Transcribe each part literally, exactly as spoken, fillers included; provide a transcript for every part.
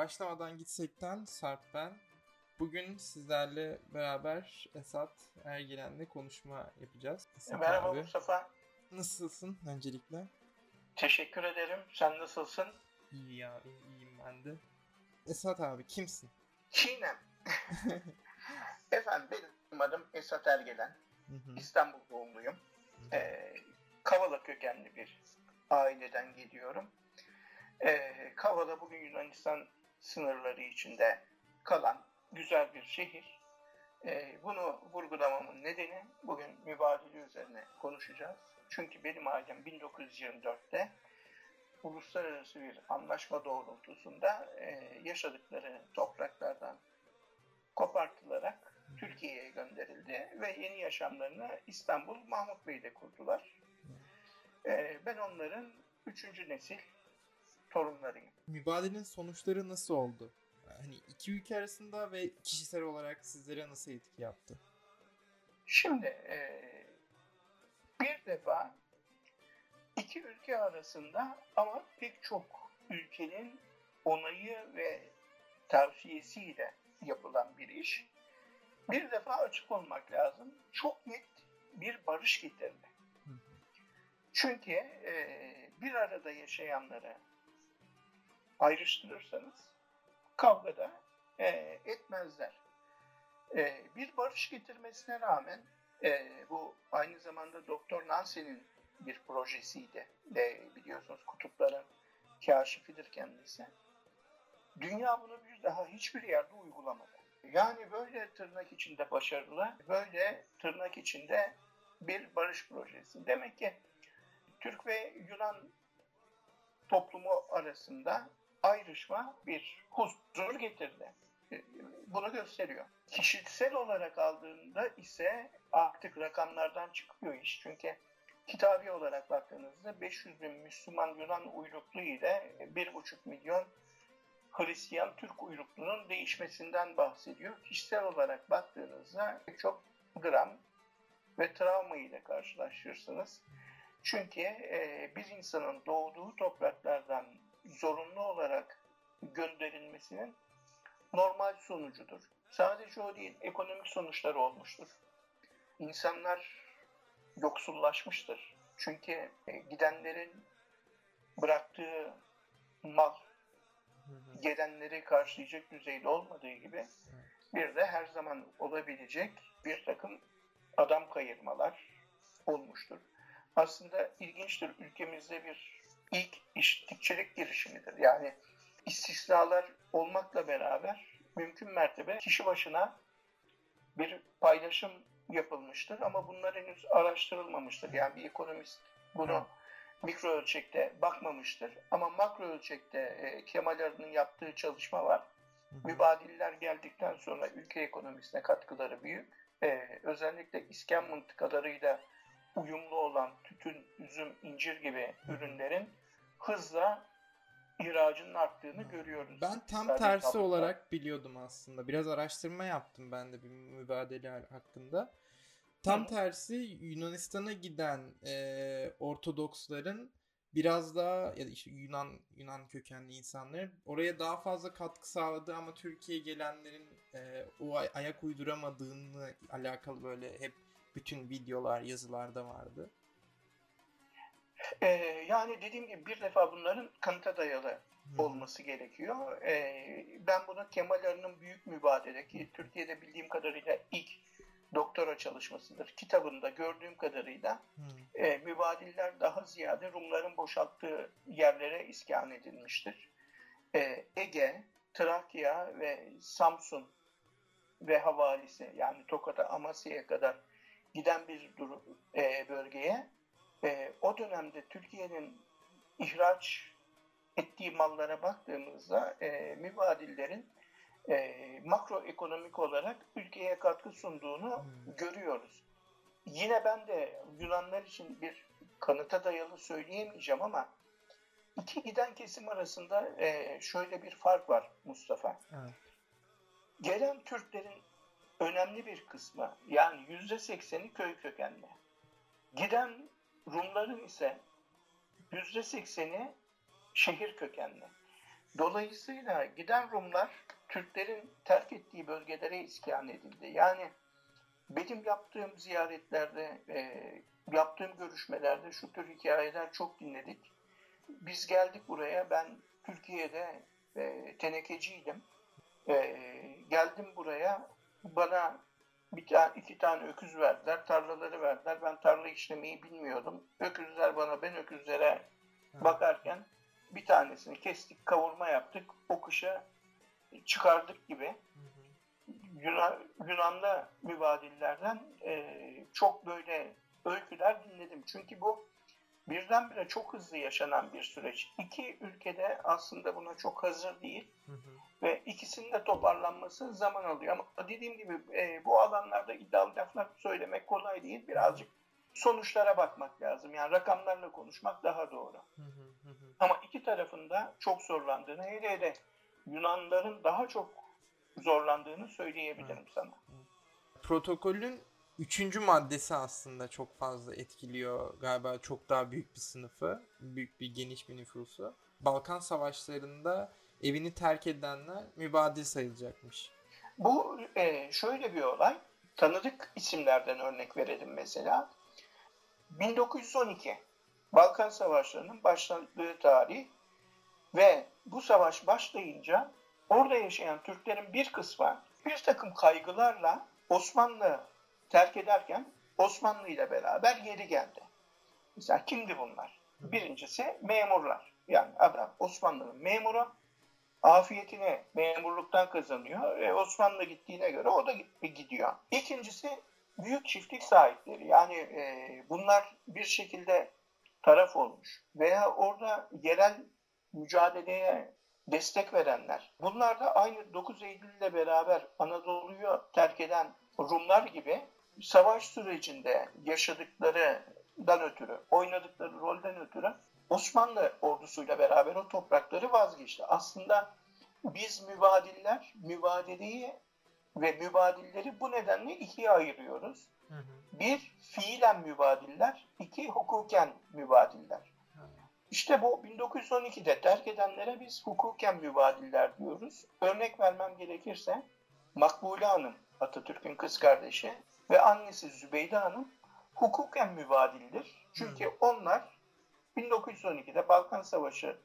Başlamadan gitsekten Sarp ben. Bugün sizlerle beraber Esat Ergelen'le konuşma yapacağız. Esat Merhaba abi. Mustafa. Nasılsın öncelikle? Teşekkür ederim. Sen nasılsın? İyi ya, iyiyim ben de. Esat abi kimsin? Çiğnem. Efendim benim adım Esat Ergelen. Hı hı. İstanbul doğumluyum. Hı hı. Ee, Kavala kökenli bir aileden geliyorum. Ee, Kavala bugün Yunanistan sınırları içinde kalan güzel bir şehir. Ee, bunu vurgulamamın nedeni bugün mübadele üzerine konuşacağız. Çünkü benim ailem bin dokuz yüz yirmi dörtte uluslararası bir anlaşma doğrultusunda e, yaşadıkları topraklardan kopartılarak Türkiye'ye gönderildi ve yeni yaşamlarını İstanbul Mahmut Bey'de kurdular. E, ben onların üçüncü nesil torunlarıyım. Mübadelenin sonuçları nasıl oldu? Hani iki ülke arasında ve kişisel olarak sizlere nasıl etki yaptı? Şimdi e, bir defa iki ülke arasında ama pek çok ülkenin onayı ve tavsiyesiyle yapılan bir iş. Bir defa açık olmak lazım. Çok net bir barış getirdi. Hı hı. Çünkü e, bir arada yaşayanları ayrıştırırsanız kavgada e, etmezler. E, bir barış getirmesine rağmen e, bu aynı zamanda doktor Nansen'in bir projesiydi. E, biliyorsunuz kutupların kâşifidir kendisi. Dünya bunu bir daha hiçbir yerde uygulamadı. Yani böyle tırnak içinde başarılı, böyle tırnak içinde bir barış projesi. Demek ki Türk ve Yunan toplumu arasında ayrışma bir huzur getirdi. Bunu gösteriyor. Kişisel olarak aldığında ise artık rakamlardan çıkıyor iş. Çünkü kitabi olarak baktığınızda beş yüz bin Müslüman Yunan uyruklu ile bir buçuk milyon Hristiyan Türk uyruklunun değişmesinden bahsediyor. Kişisel olarak baktığınızda çok dram ve travma ile karşılaşırsınız. Çünkü bir insanın doğduğu topraklardan zorunlu olarak gönderilmesinin normal sonucudur. Sadece o değil, ekonomik sonuçları olmuştur. İnsanlar yoksullaşmıştır. Çünkü gidenlerin bıraktığı mal gelenleri karşılayacak düzeyde olmadığı gibi bir de her zaman olabilecek bir takım adam kayırmalar olmuştur. Aslında ilginçtir, ülkemizde bir ilk işçilik girişimidir. Yani istisnalar olmakla beraber mümkün mertebe kişi başına bir paylaşım yapılmıştır ama bunlar henüz araştırılmamıştır. Yani bir ekonomist bunu mikro ölçekte bakmamıştır. Ama makro ölçekte e, Kemal Arı'nın yaptığı çalışma var. Mübadiller geldikten sonra ülke ekonomisine katkıları büyük. E, özellikle iskan mıntıkalarıyla uyumlu olan tütün, üzüm, incir gibi ürünlerin hızla ihracının arttığını görüyoruz. Ben tam Sadece tersi tabloda. olarak biliyordum aslında. Biraz araştırma yaptım ben de bir mübadele hakkında. Tam tersi Yunanistan'a giden e, Ortodoksların biraz daha ya da işte Yunan Yunan kökenli insanların oraya daha fazla katkı sağladığı ama Türkiye'ye gelenlerin e, o ay- ayak uyduramadığını alakalı böyle hep bütün videolar, yazılarda vardı. Ee, yani dediğim gibi bir defa bunların kanıta dayalı hmm. olması gerekiyor. Ee, ben bunu Kemal Arı'nın büyük mübadele ki Türkiye'de bildiğim kadarıyla ilk doktora çalışmasıdır. Kitabında gördüğüm kadarıyla hmm. e, mübadiller daha ziyade Rumların boşalttığı yerlere iskan edilmiştir. E, Ege, Trakya ve Samsun ve havalisi yani Tokat'a, Amasya'ya kadar giden bir durum, e, bölgeye e, o dönemde Türkiye'nin ihraç ettiği mallara baktığımızda e, mübadillerin e, makroekonomik olarak ülkeye katkı sunduğunu hmm. görüyoruz. Yine ben de Yunanlar için bir kanıta dayalı söyleyemeyeceğim ama iki giden kesim arasında e, şöyle bir fark var Mustafa. Hmm. Gelen Türklerin önemli bir kısmı yani yüzde sekseni köy kökenli. Giden Rumların ise yüzde sekseni şehir kökenli. Dolayısıyla giden Rumlar Türklerin terk ettiği bölgelere iskan edildi. Yani benim yaptığım ziyaretlerde, e, yaptığım görüşmelerde şu tür hikayeler çok dinledik. Biz geldik buraya, ben Türkiye'de e, tenekeciydim. E, geldim buraya, bana bir tane, iki tane öküz verdiler, tarlaları verdiler. Ben tarla işlemeyi bilmiyordum. Öküzler bana, ben öküzlere bakarken bir tanesini kestik, kavurma yaptık, o kışa çıkardık gibi. Yunan, Yunanlı mübadillerden e, çok böyle öyküler dinledim. Çünkü bu birdenbire çok hızlı yaşanan bir süreç. İki ülkede aslında buna çok hazır değil. Hı hı. Ve ikisinin de toparlanması zaman alıyor. Ama dediğim gibi e, bu alanlarda iddialı laflar söylemek kolay değil. Birazcık sonuçlara bakmak lazım. Yani rakamlarla konuşmak daha doğru. Hı hı hı. Ama iki tarafında çok zorlandığını, hele hele Yunanların daha çok zorlandığını söyleyebilirim hı. sana. Protokolün üçüncü maddesi aslında çok fazla etkiliyor galiba çok daha büyük bir sınıfı, büyük bir geniş bir nüfusu. Balkan savaşlarında evini terk edenler mübadil sayılacakmış. Bu e, şöyle bir olay. Tanıdık isimlerden örnek verelim mesela. bin dokuz yüz on iki Balkan savaşlarının başladığı tarih ve bu savaş başlayınca orada yaşayan Türklerin bir kısmı bir takım kaygılarla Osmanlı terk ederken Osmanlı ile beraber geri geldi. Mesela kimdi bunlar? Birincisi memurlar. Yani adam Osmanlı'nın memuru, afiyetini memurluktan kazanıyor ve Osmanlı gittiğine göre o da gidiyor. İkincisi büyük çiftlik sahipleri. Yani e, bunlar bir şekilde taraf olmuş veya orada yerel mücadeleye destek verenler. Bunlar da aynı dokuz Eylül ile beraber Anadolu'yu terk eden Rumlar gibi savaş sürecinde yaşadıklarından ötürü, oynadıkları rolden ötürü Osmanlı ordusuyla beraber o toprakları vazgeçti. Aslında biz mübadiller, mübadeleyi ve mübadilleri bu nedenle ikiye ayırıyoruz. Hı hı. Bir, fiilen mübadiller, iki, hukuken mübadiller. Hı. İşte bu bin dokuz yüz on ikide terk edenlere biz hukuken mübadiller diyoruz. Örnek vermem gerekirse Makbule Hanım, Atatürk'ün kız kardeşi ve annesi Zübeyde Hanım hukuken mübadildir. Çünkü hı. onlar bin dokuz yüz on ikide Balkan Savaşı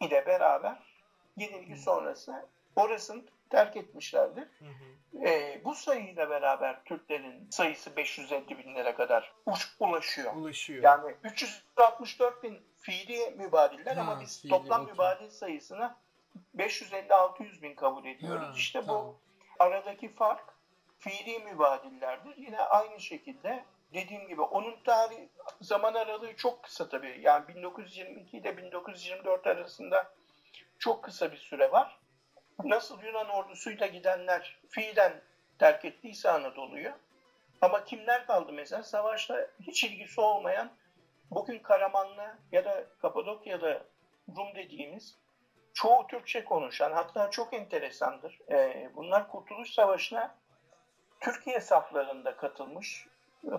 ile beraber yenilgi hı. sonrası orasını terk etmişlerdir. Hı hı. E, bu sayıyla beraber Türklerin sayısı beş yüz elli binlere kadar uç, ulaşıyor. ulaşıyor. Yani üç yüz altmış dört bin fiili mübadiller ha, ama biz fiili, toplam okay. mübadil sayısını beş yüz elli altı yüz bin kabul ediyoruz. Ha, işte tamam. bu aradaki fark fiili mübadillerdir. Yine aynı şekilde dediğim gibi onun tarihi, zaman aralığı çok kısa tabii. Yani bin dokuz yüz yirmi iki ile bin dokuz yüz yirmi dört arasında çok kısa bir süre var. Nasıl Yunan ordusuyla gidenler fiilen terk ettiyse Anadolu'yu, ama kimler kaldı mesela? Savaşla hiç ilgisi olmayan, bugün Karamanlı ya da Kapadokya'da Rum dediğimiz, çoğu Türkçe konuşan, hatta çok enteresandır. Ee, bunlar Kurtuluş Savaşı'na Türkiye saflarında katılmış,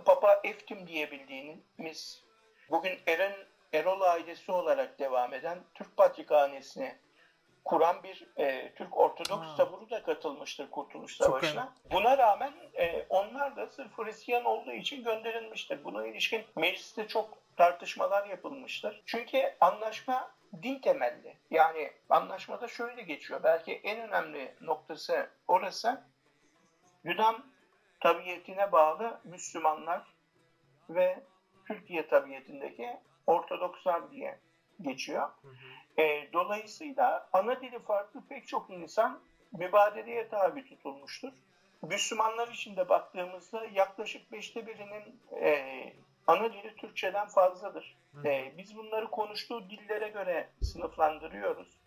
Papa Eftim diye bildiğimiz, bugün Eren Erol ailesi olarak devam eden Türk Patrikhanesi'ne kuran bir e, Türk Ortodoks ha. taburu da katılmıştır Kurtuluş Savaşı'na. Buna rağmen e, onlar da sırf Hristiyan olduğu için gönderilmiştir. Buna ilişkin mecliste çok tartışmalar yapılmıştır. Çünkü anlaşma din temelli. Yani anlaşmada şöyle geçiyor. Belki en önemli noktası orası. Yunan tabiyetine bağlı Müslümanlar ve Türkiye tabiyetindeki Ortodokslar diye geçiyor. Hı hı. E, dolayısıyla ana dili farklı pek çok insan mübadeleye tabi tutulmuştur. Müslümanlar için de baktığımızda yaklaşık beşte birinin e, ana dili Türkçeden fazladır. Hı hı. E, biz bunları konuştuğu dillere göre sınıflandırıyoruz.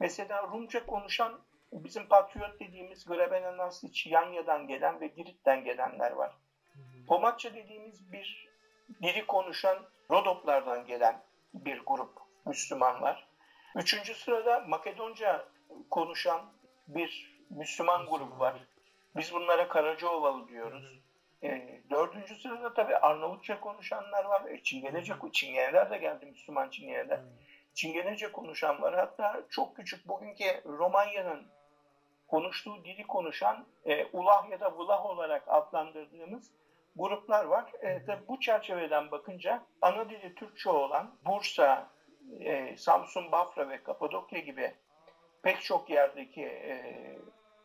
Mesela Rumca konuşan bizim patriot dediğimiz Grebenenasliçyanya'dan gelen ve Girit'ten gelenler var. Hı hı. Pomatça dediğimiz bir dili konuşan Rodoplardan gelen bir grup Müslüman var. Üçüncü sırada Makedonca konuşan bir Müslüman grubu var. Biz bunlara Karacaovalı diyoruz. E, dördüncü sırada tabii Arnavutça konuşanlar var. E, Çingeneler de geldi, Müslüman Çingeneler. Çingenece konuşan var. Hatta çok küçük bugünkü Romanya'nın konuştuğu dili konuşan e, Ulah ya da Vulah olarak adlandırdığımız gruplar var. E, tabii bu çerçeveden bakınca ana dili Türkçe olan Bursa, e, Samsun, Bafra ve Kapadokya gibi pek çok yerdeki e,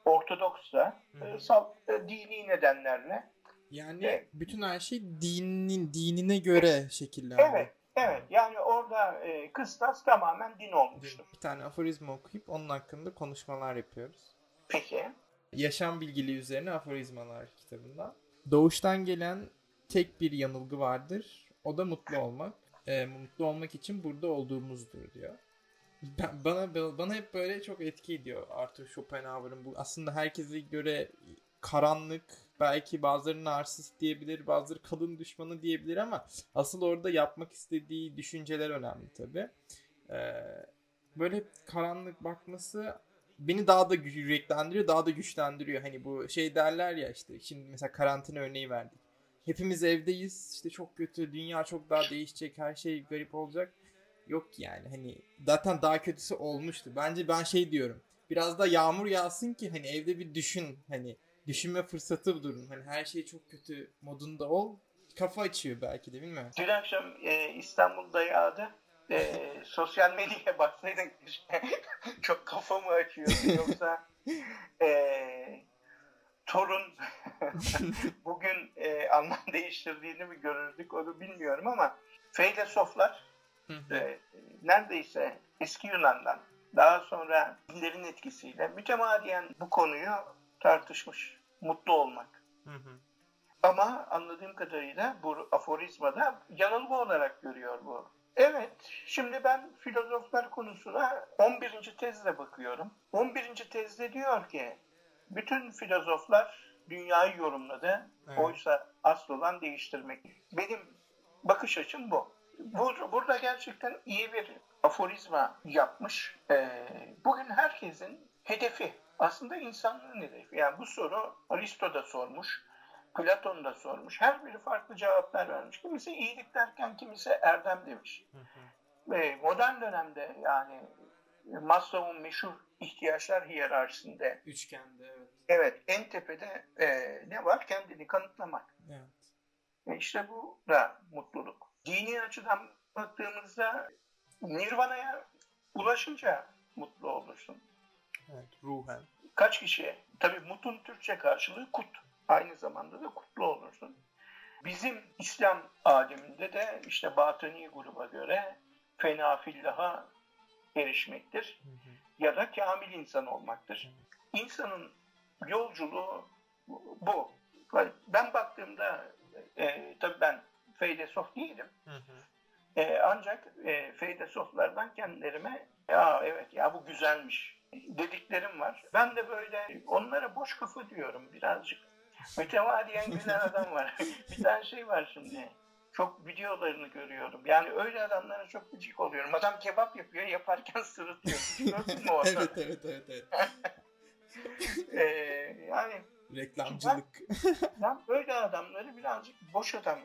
Ortodoks da e, sal, e, dini nedenlerle. Yani e, bütün her şey dinin dinine göre şekilleniyor. Evet. Evet, yani orada e, kıstas tamamen din olmuştur. Bir tane aforizma okuyup onun hakkında konuşmalar yapıyoruz. Peki. Yaşam bilgiliği üzerine aforizmalar kitabından. Doğuştan gelen tek bir yanılgı vardır. O da mutlu olmak. E, mutlu olmak için burada olduğumuzdur diyor. Ben, bana bana hep böyle çok etki ediyor Arthur Schopenhauer'ın bu. Aslında herkese göre karanlık, belki bazıları narsist diyebilir, bazıları kadın düşmanı diyebilir ama asıl orada yapmak istediği düşünceler önemli tabii. Ee, böyle karanlık bakması beni daha da yüreklendiriyor, daha da güçlendiriyor. Hani bu şey derler ya işte, şimdi mesela karantina örneği verdik. Hepimiz evdeyiz, işte çok kötü, dünya çok daha değişecek, her şey garip olacak. Yok yani hani zaten daha kötüsü olmuştu. Bence ben şey diyorum, biraz da yağmur yağsın ki hani evde bir düşün hani. Düşünme fırsatı durun. Hani her şey çok kötü modunda ol. Kafa açıyor belki de, bilmiyorum. Dün akşam e, İstanbul'da yağdı. E, sosyal medyaya baksaydın çok kafamı açıyor. Yoksa e, torun bugün e, anlam değiştirdiğini mi görürdük onu bilmiyorum ama feylesoflar e, neredeyse eski Yunan'dan daha sonra dinlerin etkisiyle mütemadiyen bu konuyu tartışmış. Mutlu olmak. Hı hı. Ama anladığım kadarıyla bu aforizmada yanılgı olarak görüyor bu. Evet. Şimdi ben filozoflar konusuna on birinci tezle bakıyorum. on birinci tezde diyor ki bütün filozoflar dünyayı yorumladı. Evet. Oysa asıl olan değiştirmek. Benim bakış açım bu. Burada gerçekten iyi bir aforizma yapmış. Bugün herkesin hedefi aslında insanların hedefi. Yani bu soru Aristo da sormuş, Platon da sormuş. Her biri farklı cevaplar vermiş. Kimisi iyilik derken kimisi erdem demiş. Hı hı. Ve modern dönemde yani Maslow'un meşhur ihtiyaçlar hiyerarşisinde üçgende evet. Evet, en tepede e, ne var? Kendini kanıtlamak. Evet. E işte bu da mutluluk. Dini açıdan baktığımızda Nirvana'ya ulaşınca mutlu olursun. Evet, ruhen. Kaç kişi? Tabii mutun Türkçe karşılığı kut. Aynı zamanda da kutlu olursun. Bizim İslam aliminde de işte Batıni gruba göre fena fillaha erişmektir. Hı hı. Ya da kamil insan olmaktır. Hı. İnsanın yolculuğu bu. Ben baktığımda e, tabii ben feylesof değilim. Hı hı. E, ancak e, feylesoflardan kendilerime ya evet ya bu güzelmiş dediklerim var. Ben de böyle onlara boş kafa diyorum birazcık. Mütevadiyen güzel adam var. Bir tane şey var şimdi. Çok videolarını görüyorum. Yani öyle adamlara çok gıcık oluyorum. Adam kebap yapıyor, yaparken sırıtıyor. Gördün mü o adamı? Evet, evet, evet. evet. ee, yani reklamcılık. Ben, ben böyle adamları birazcık boş adam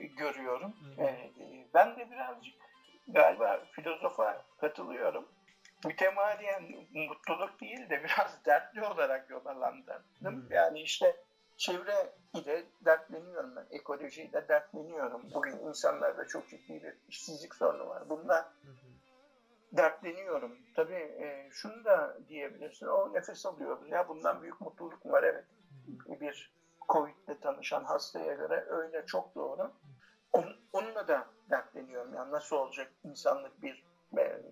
görüyorum. Ee, ben de birazcık galiba filozofa katılıyorum. Mütemadiyen mutluluk değil de biraz dertli olarak yollalandım. Hmm. Yani işte çevre ile dertleniyorum ben. Ekoloji ile dertleniyorum. Bugün insanlarda çok ciddi bir işsizlik sorunu var. Bununla hmm. dertleniyorum. Tabii e, şunu da diyebilirsin. O nefes alıyoruz. Ya bundan büyük mutluluk var evet. Hmm. Bir Covid ile tanışan hastaya göre öyle çok doğru. Onun, onunla da dertleniyorum. Yani nasıl olacak insanlık bir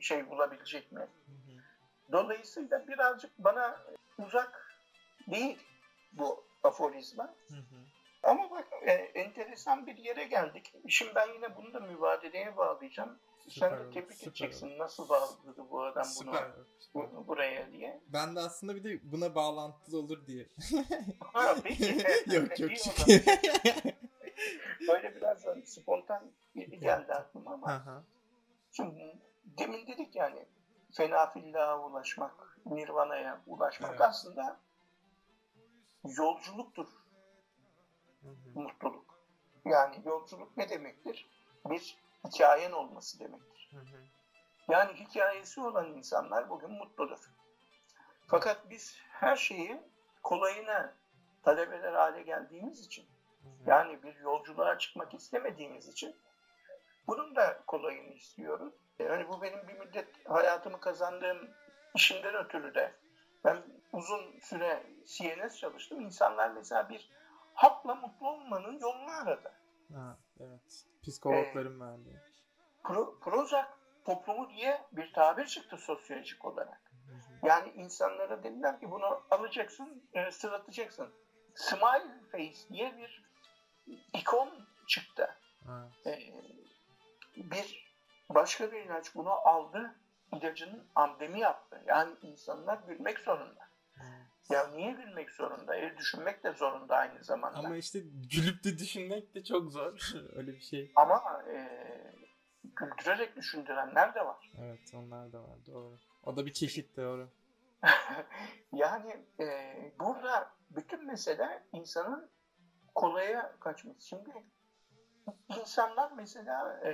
şey bulabilecek mi? Dolayısıyla birazcık bana uzak değil bu aforizma. Hı hı. Ama bak e, enteresan bir yere geldik. Şimdi ben yine bunu da mübadeleye bağlayacağım. Süper, sen de tebrik süper. edeceksin. Nasıl bağladı bu adam bunu süper. buraya diye. Ben de aslında bir de buna bağlantılı olur diye. Ha peki. Yok yok. Böyle biraz spontan geldi aklıma ama. Aha. Şimdi demin dedik yani fena fillaha ulaşmak, nirvana'ya ulaşmak evet. aslında yolculuktur. Hı hı. Mutluluk. Yani yolculuk ne demektir? Bir hikayen olması demektir. Hı hı. Yani hikayesi olan insanlar bugün mutludur. Fakat biz her şeyi kolayına talebeler hale geldiğimiz için, yani bir yolculuğa çıkmak istemediğimiz için bunun da kolayını istiyoruz. Yani bu benim bir müddet hayatımı kazandığım işimden ötürü de ben uzun süre C N S çalıştım. İnsanlar mesela bir hapla mutlu olmanın yolunu aradı. Ha, evet. Psikologların verdiği. Ee, Pro, Prozac toplumu diye bir tabir çıktı sosyolojik olarak. Yani insanlara dediler ki bunu alacaksın, e, sıratacaksın. Smile face diye bir ikon çıktı. Evet. Ee, bir başka bir ilaç bunu aldı, ilacının amblemi yaptı. Yani insanlar gülmek zorunda. Evet. Ya niye gülmek zorunda? E, düşünmek de zorunda aynı zamanda. Ama işte gülüp de düşünmek de çok zor. Öyle bir şey. Ama e, güldürerek düşündürenler de var. Evet, onlar da var. Doğru. O da bir çeşit, doğru. Yani e, burada bütün mesele insanın kolaya kaçması. Şimdi insanlar mesela e,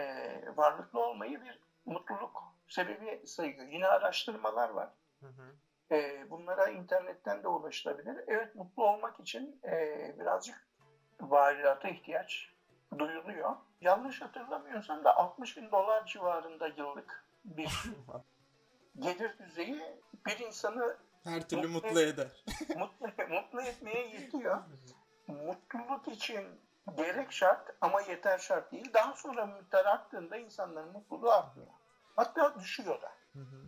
varlıklı olmayı bir mutluluk sebebi sayıyor. Yine araştırmalar var. Hı hı. E, bunlara internetten de ulaşılabilir. Evet, mutlu olmak için e, birazcık variyata ihtiyaç duyuluyor. Yanlış hatırlamıyorsam da altmış bin dolar civarında yıllık bir gelir düzeyi bir insanı her türlü mutlu, mutlu eder. mutlu, mutlu etmeye yetiyor. Mutluluk için gerek şart ama yeter şart değil. Daha sonra miktar arttığında insanların mutluluğu artıyor. Hatta düşüyor da.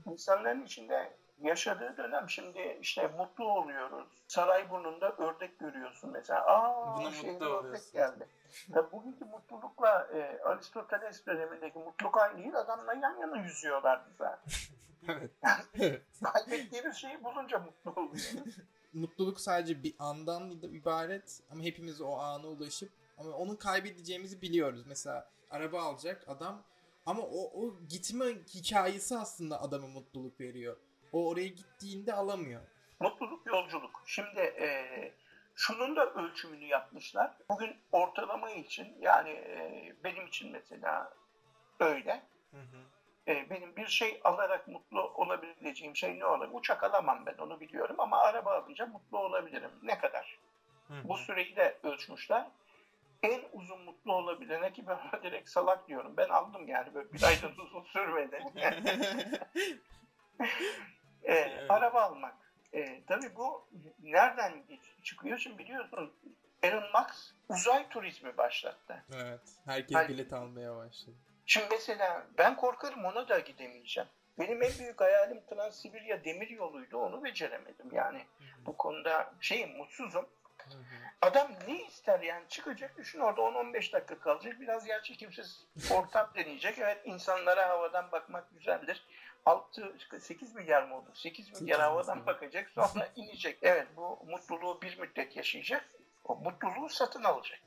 İnsanların içinde yaşadığı dönem, şimdi işte mutlu oluyoruz. Sarayburnu'nda ördek görüyorsun mesela. Aa, şehir ördek geldi. Tabii bugünkü mutlulukla e, Aristoteles dönemindeki mutluluk aynı değil. Adamla yan yana yüzüyorlardı zaten. Evet. Yani, kaybettiğimiz şeyi bulunca mutlu oluyor. Mutluluk sadece bir andan ibaret ama hepimiz o ana ulaşıp ama onu kaybedeceğimizi biliyoruz. Mesela araba alacak adam ama o, o gitme hikayesi aslında adama mutluluk veriyor. O oraya gittiğinde alamıyor. Mutluluk yolculuk. Şimdi e, şunun da ölçümünü yapmışlar. Bugün ortalama için, yani e, benim için mesela öyle. Hı hı. E, benim bir şey alarak mutlu olabileceğim şey ne olabilir? Uçak alamam, ben onu biliyorum, ama araba alınca mutlu olabilirim. Ne kadar? Hı hı. Bu süreyi de ölçmüşler. En uzun mutlu olabilene, ki ben direkt salak diyorum. Ben aldım yani, böyle bir aydan uzun sürmedi. e, evet. Araba almak. E, tabii bu nereden çıkıyor? Şimdi biliyorsunuz Elon Musk uzay turizmi başlattı. Evet. Herkes Hayır. bilet almaya başladı. Şimdi mesela ben korkarım, ona da gidemeyeceğim. Benim en büyük hayalim Trans-Sibirya demir yoluydu. Onu beceremedim yani. Hı-hı. Bu konuda şeyim, mutsuzum. Hı-hı. Adam ne ister yani? Çıkacak, düşün, orada on on beş dakika kalacak. Biraz yer çekimsiz ortam deneyecek. Evet, insanlara havadan bakmak güzeldir. altı sekiz milyar mı oldu? sekiz milyar havadan bakacak, sonra inecek. Evet, bu mutluluğu bir müddet yaşayacak. O mutluluğu satın alacak.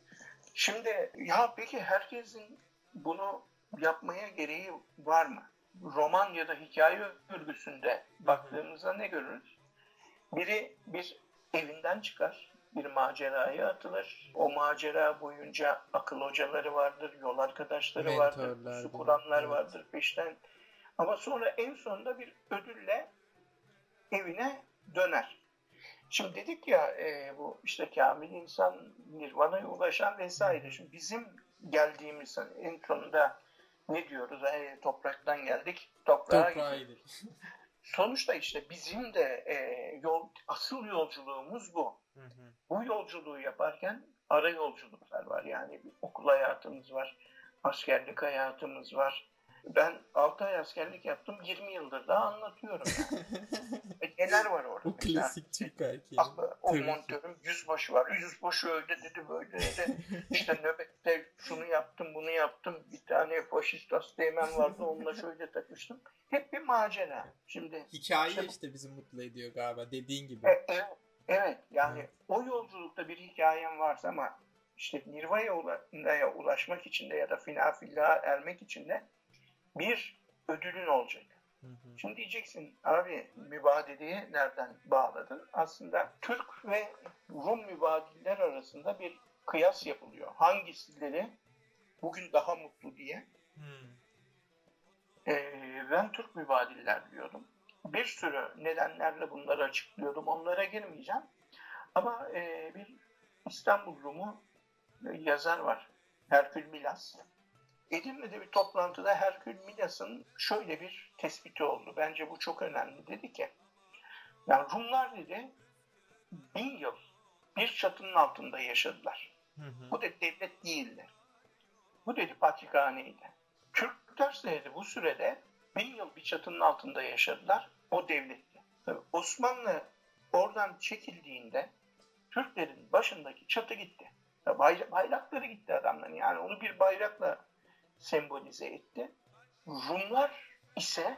Şimdi ya peki herkesin bunu yapmaya gereği var mı? Roman ya da hikaye örgüsünde baktığımızda ne görürüz? Biri bir evinden çıkar, bir maceraya atılır. O macera boyunca akıl hocaları vardır, yol arkadaşları Mentörler vardır, su kuranlar evet. vardır peşten. Ama sonra en sonunda bir ödülle evine döner. Şimdi dedik ya e, bu işte kamil insan, nirvana'ya ulaşan vesaire. Şimdi bizim geldiğimiz en sonunda ne diyoruz? E, topraktan geldik, toprağa gittik. Sonuçta işte bizim de e, yol, asıl yolculuğumuz bu. Hı hı. Bu yolculuğu yaparken ara yolculuklar var. Yani bir okul hayatımız var, askerlik hayatımız var. Ben altı ay askerlik yaptım, yirmi yıldır daha anlatıyorum. Yani. e, neler var orada? O mesela. Klasik Türk erkeği. O montörüm yüzbaşı var. Yüzbaşı öyle dedi, böyle dedi. İşte nöbette şunu yaptım, bunu yaptım. Bir tane faşist asteğmen vardı, onunla şöyle takmıştım. Hep bir macera. Şimdi hikaye işte, işte bizi mutlu ediyor galiba, dediğin gibi. E, e, evet, yani evet. O yolculukta bir hikayem varsa, ama işte nirvana'ya ulaşmak için de ya da finafillah'a ermek için de bir ödülün olacak. Hı hı. Şimdi diyeceksin, abi mübadeleyi nereden bağladın? Aslında Türk ve Rum mübadiller arasında bir kıyas yapılıyor. Hangisileri bugün daha mutlu diye. Hı. e, ben Türk mübadiller diyordum. Bir sürü nedenlerle bunları açıklıyordum. Onlara girmeyeceğim. Ama e, bir İstanbul Rumu yazar var. Herkül Milas. Edirne'de bir toplantıda Herkül Milas'ın şöyle bir tespiti oldu. Bence bu çok önemli. Dedi ki, yani Rumlar dedi bin yıl bir çatının altında yaşadılar. Hı hı. Bu dedi devlet değildi. Bu dedi patrikhaneydi. Türkler dedi bu sürede bin yıl bir çatının altında yaşadılar. O devletti. Tabii Osmanlı oradan çekildiğinde Türklerin başındaki çatı gitti. Bayrakları gitti adamların. Yani onu bir bayrakla sembolize etti. Rumlar ise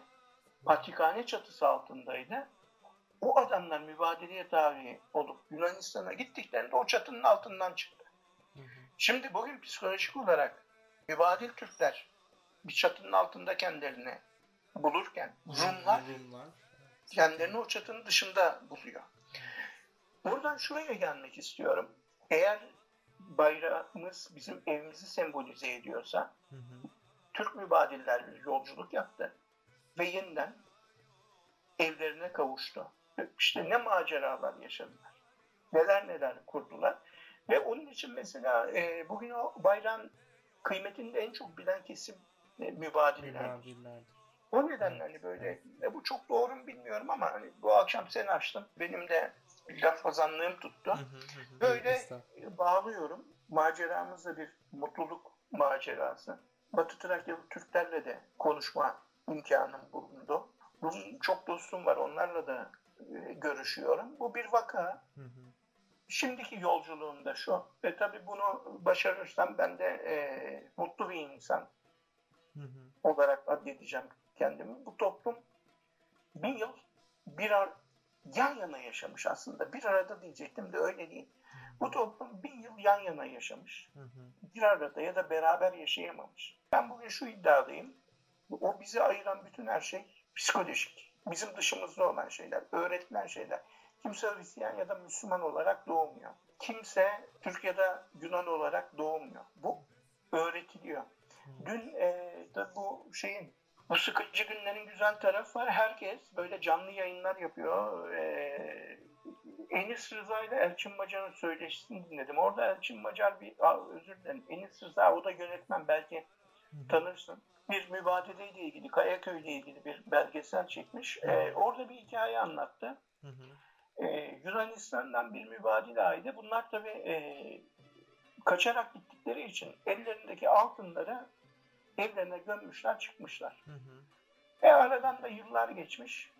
patrikhane çatısı altındaydı. O adamlar mübadeleye tabi olup Yunanistan'a gittiklerinde o çatının altından çıktı. Hı hı. Şimdi bugün psikolojik olarak mübadil Türkler bir çatının altında kendilerini bulurken Rumlar kendilerini o çatının dışında buluyor. Buradan şuraya gelmek istiyorum. Eğer bayrağımız bizim evimizi sembolize ediyorsa, hı hı, Türk mübadiller bir yolculuk yaptı ve yeniden evlerine kavuştu. İşte ne maceralar yaşadılar. Neler neler kurdular. Ve onun için mesela e, bugün o bayrağın kıymetini de en çok bilen kesim e, mübadiller. O nedenle hani böyle, e, bu çok doğru mu bilmiyorum ama hani bu akşam sen açtın. Benim de lafazanlığım tuttu. Böyle bağlıyorum. Maceramızda bir mutluluk macerası. Batı Trakyalı Türklerle de konuşma imkanım bulundu. Rum çok dostum var. Onlarla da e, görüşüyorum. Bu bir vaka. Hı hı. Şimdiki yolculuğumda şu. Ve tabii bunu başarırsam ben de e, mutlu bir insan hı hı. olarak adledeceğim kendimi. Bu toplum bin yıl bir ar- yan yana yaşamış aslında. Bir arada diyecektim de öyle değil. Hı hı. Bu toplum bin yıl yan yana yaşamış. Hı hı. Bir arada ya da beraber yaşayamamış. Ben bugün şu iddiadayım. O bizi ayıran bütün her şey psikolojik, bizim dışımızda olan şeyler, öğretilen şeyler. Kimse Hristiyan ya da Müslüman olarak doğmuyor. Kimse Türk ya da Yunan olarak doğmuyor. Bu öğretiliyor. Dün e, tabii bu şeyin, bu sıkıcı günlerin güzel tarafı var. Herkes böyle canlı yayınlar yapıyor. E, Enis Rıza ile Elçin Macar'ın söyleşisini dinledim. Orada Elçin Macar bir, a, özür dilerim, Enis Rıza, o da yönetmen, belki tanırsın. Bir mübadele ile ilgili, Kayaköy ile ilgili bir belgesel çekmiş. Ee, orada bir hikaye anlattı. Hı hı. Ee, Yunanistan'dan bir mübadele aile. Bunlar tabii e, kaçarak gittikleri için ellerindeki altınları evlerine gömmüşler, çıkmışlar. Hı hı. E aradan da yıllar geçmiş.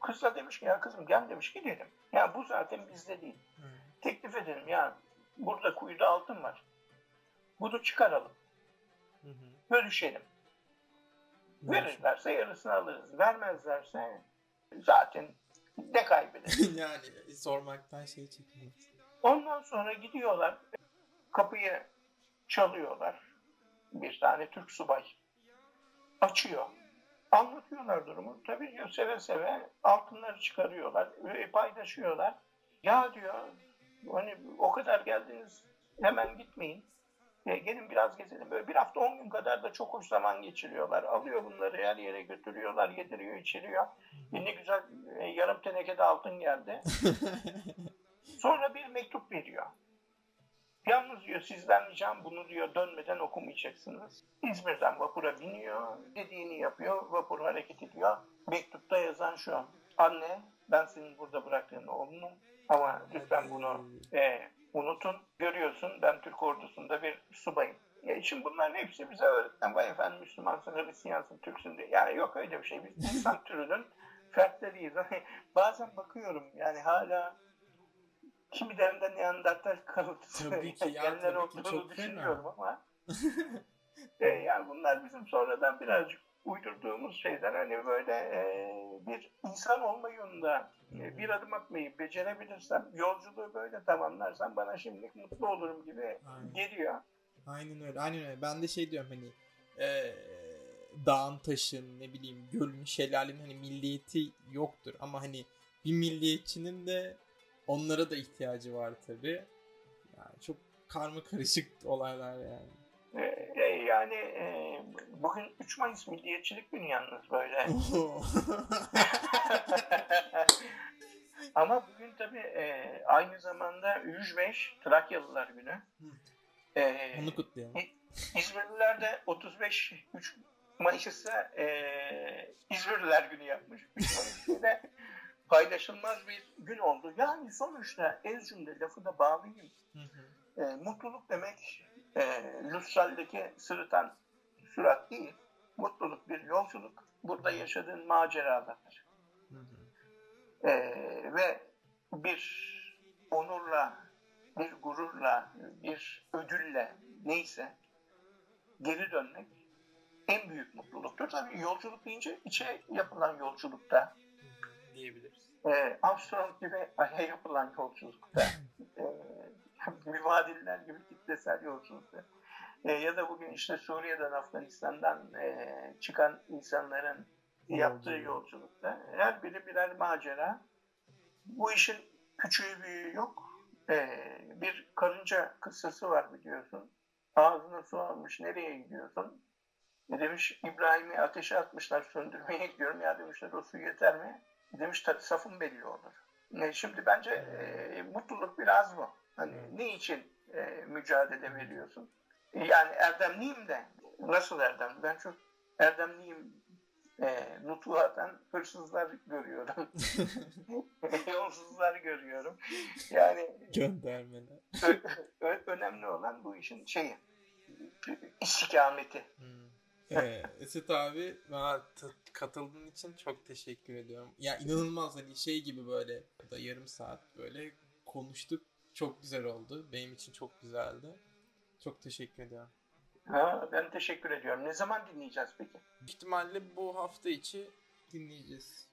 Kız da demiş ki, ya kızım gel demiş, gidelim. Ya bu zaten bizde değil. Hı hı. Teklif edelim ya, burada kuyuda altın var. Bunu çıkaralım. Hı hı. Bölüşelim. Verirlerse yarısını alırız. Vermezlerse zaten ne kaybederiz? Yani sormaktan şey çıkmıyor. Ondan sonra gidiyorlar. Kapıyı çalıyorlar. Bir tane Türk subay açıyor. Anlatıyorlar durumu. Tabii diyor, seve seve altınları çıkarıyorlar. Paylaşıyorlar. Ya diyor, hani o kadar geldiniz, hemen gitmeyin. E, gelin biraz gezelim. Böyle bir hafta on gün kadar da çok hoş zaman geçiriyorlar. Alıyor bunları, her yere götürüyorlar, yediriyor, içiriyor. E, ne güzel, e, yarım tenekede altın geldi. Sonra bir mektup veriyor. Yalnız diyor, sizden ricam bunu diyor, dönmeden okumayacaksınız. İzmir'den vapura biniyor, dediğini yapıyor, vapur hareket ediyor. Mektupta yazan şu: anne, ben senin burada bıraktığın oğlunum ama lütfen bunu e, unutun. Görüyorsun, ben Türk ordusunda bir subayım. Ya şimdi bunların hepsi bize öğretilen, vay efendim Müslümansın, Hristiyansın, Türksün diye. Yani yok öyle bir şey. Biz insan türünün fertleriyiz. Bazen bakıyorum yani hala kimilerinde Neandertal kalıntısı. Tabii ki ya, tabii ki çok düşünüyorum ama. e, yani bunlar bizim sonradan birazcık uydurduğumuz şeyler. Hani böyle e, bir insan olma yolunda bir adım atmayı becerebilirsem, yolculuğu böyle tamamlarsam bana şimdilik mutlu olurum gibi aynen. geliyor. Aynen öyle, aynen öyle. Ben de şey diyorum, hani e, dağın, taşın, ne bileyim gölün, şelalenin hani milliyeti yoktur ama hani bir milliyetçinin de onlara da ihtiyacı var tabii. Yani çok karma karışık olaylar yani. E, e, yani e, bugün üç Mayıs Milliyetçilik Günü yalnız böyle. Ama bugün tabii e, aynı zamanda yüz beş Trakyalılar Günü. E, Onu kutlayalım. İzmirliler de otuz beş üç Mayıs'ta e, İzmirliler Günü yapmış. üç Mayıs'ta paylaşılmaz bir gün oldu. Yani sonuçta ez cümle lafı da bağlayayım. Hı hı. E, mutluluk demek e, Lussal'deki sırıtan sürat değil. Mutluluk bir yolculuk. Burada yaşadığın maceralardır. Hı hı. E, ve bir onurla, bir gururla, bir ödülle neyse geri dönmek en büyük mutluluktur. Tabii yolculuk deyince içe yapılan yolculukta diyebiliriz. Ee, Armstrong gibi aya yapılan yolculukta, e, mübadiller gibi kitlesel yolculukta e, ya da bugün işte Suriye'den, Afganistan'dan e, çıkan insanların yaptığı yolculukta her biri birer macera. Bu işin küçüğü büyüğü yok. E, bir karınca kıssası var biliyorsun. Ağzına su almış, nereye gidiyorsun? E demiş, İbrahim'i ateşe atmışlar, söndürmeye gidiyorum. Ya demişler, o su yeter mi? Demiş, safım belli olur. E şimdi bence e, mutluluk biraz bu. Hani niçin e, mücadele veriyorsun? E, yani erdemliyim de, nasıl erdem? Ben çok erdemliyim. E, Nutuha'dan hırsızlar görüyorum. Yolsuzlar görüyorum. Yani göndermeler. Ö- ö- önemli olan bu işin şeyi, istikameti. Hmm. Evet, Esat abi, bana t- katıldığın için çok teşekkür ediyorum. Ya inanılmaz, hani şey gibi böyle da yarım saat böyle konuştuk. Çok güzel oldu. Benim için çok güzeldi. Çok teşekkür ediyorum. Ha, ben teşekkür ediyorum. Ne zaman dinleyeceğiz peki? İhtimalle bu hafta içi dinleyeceğiz.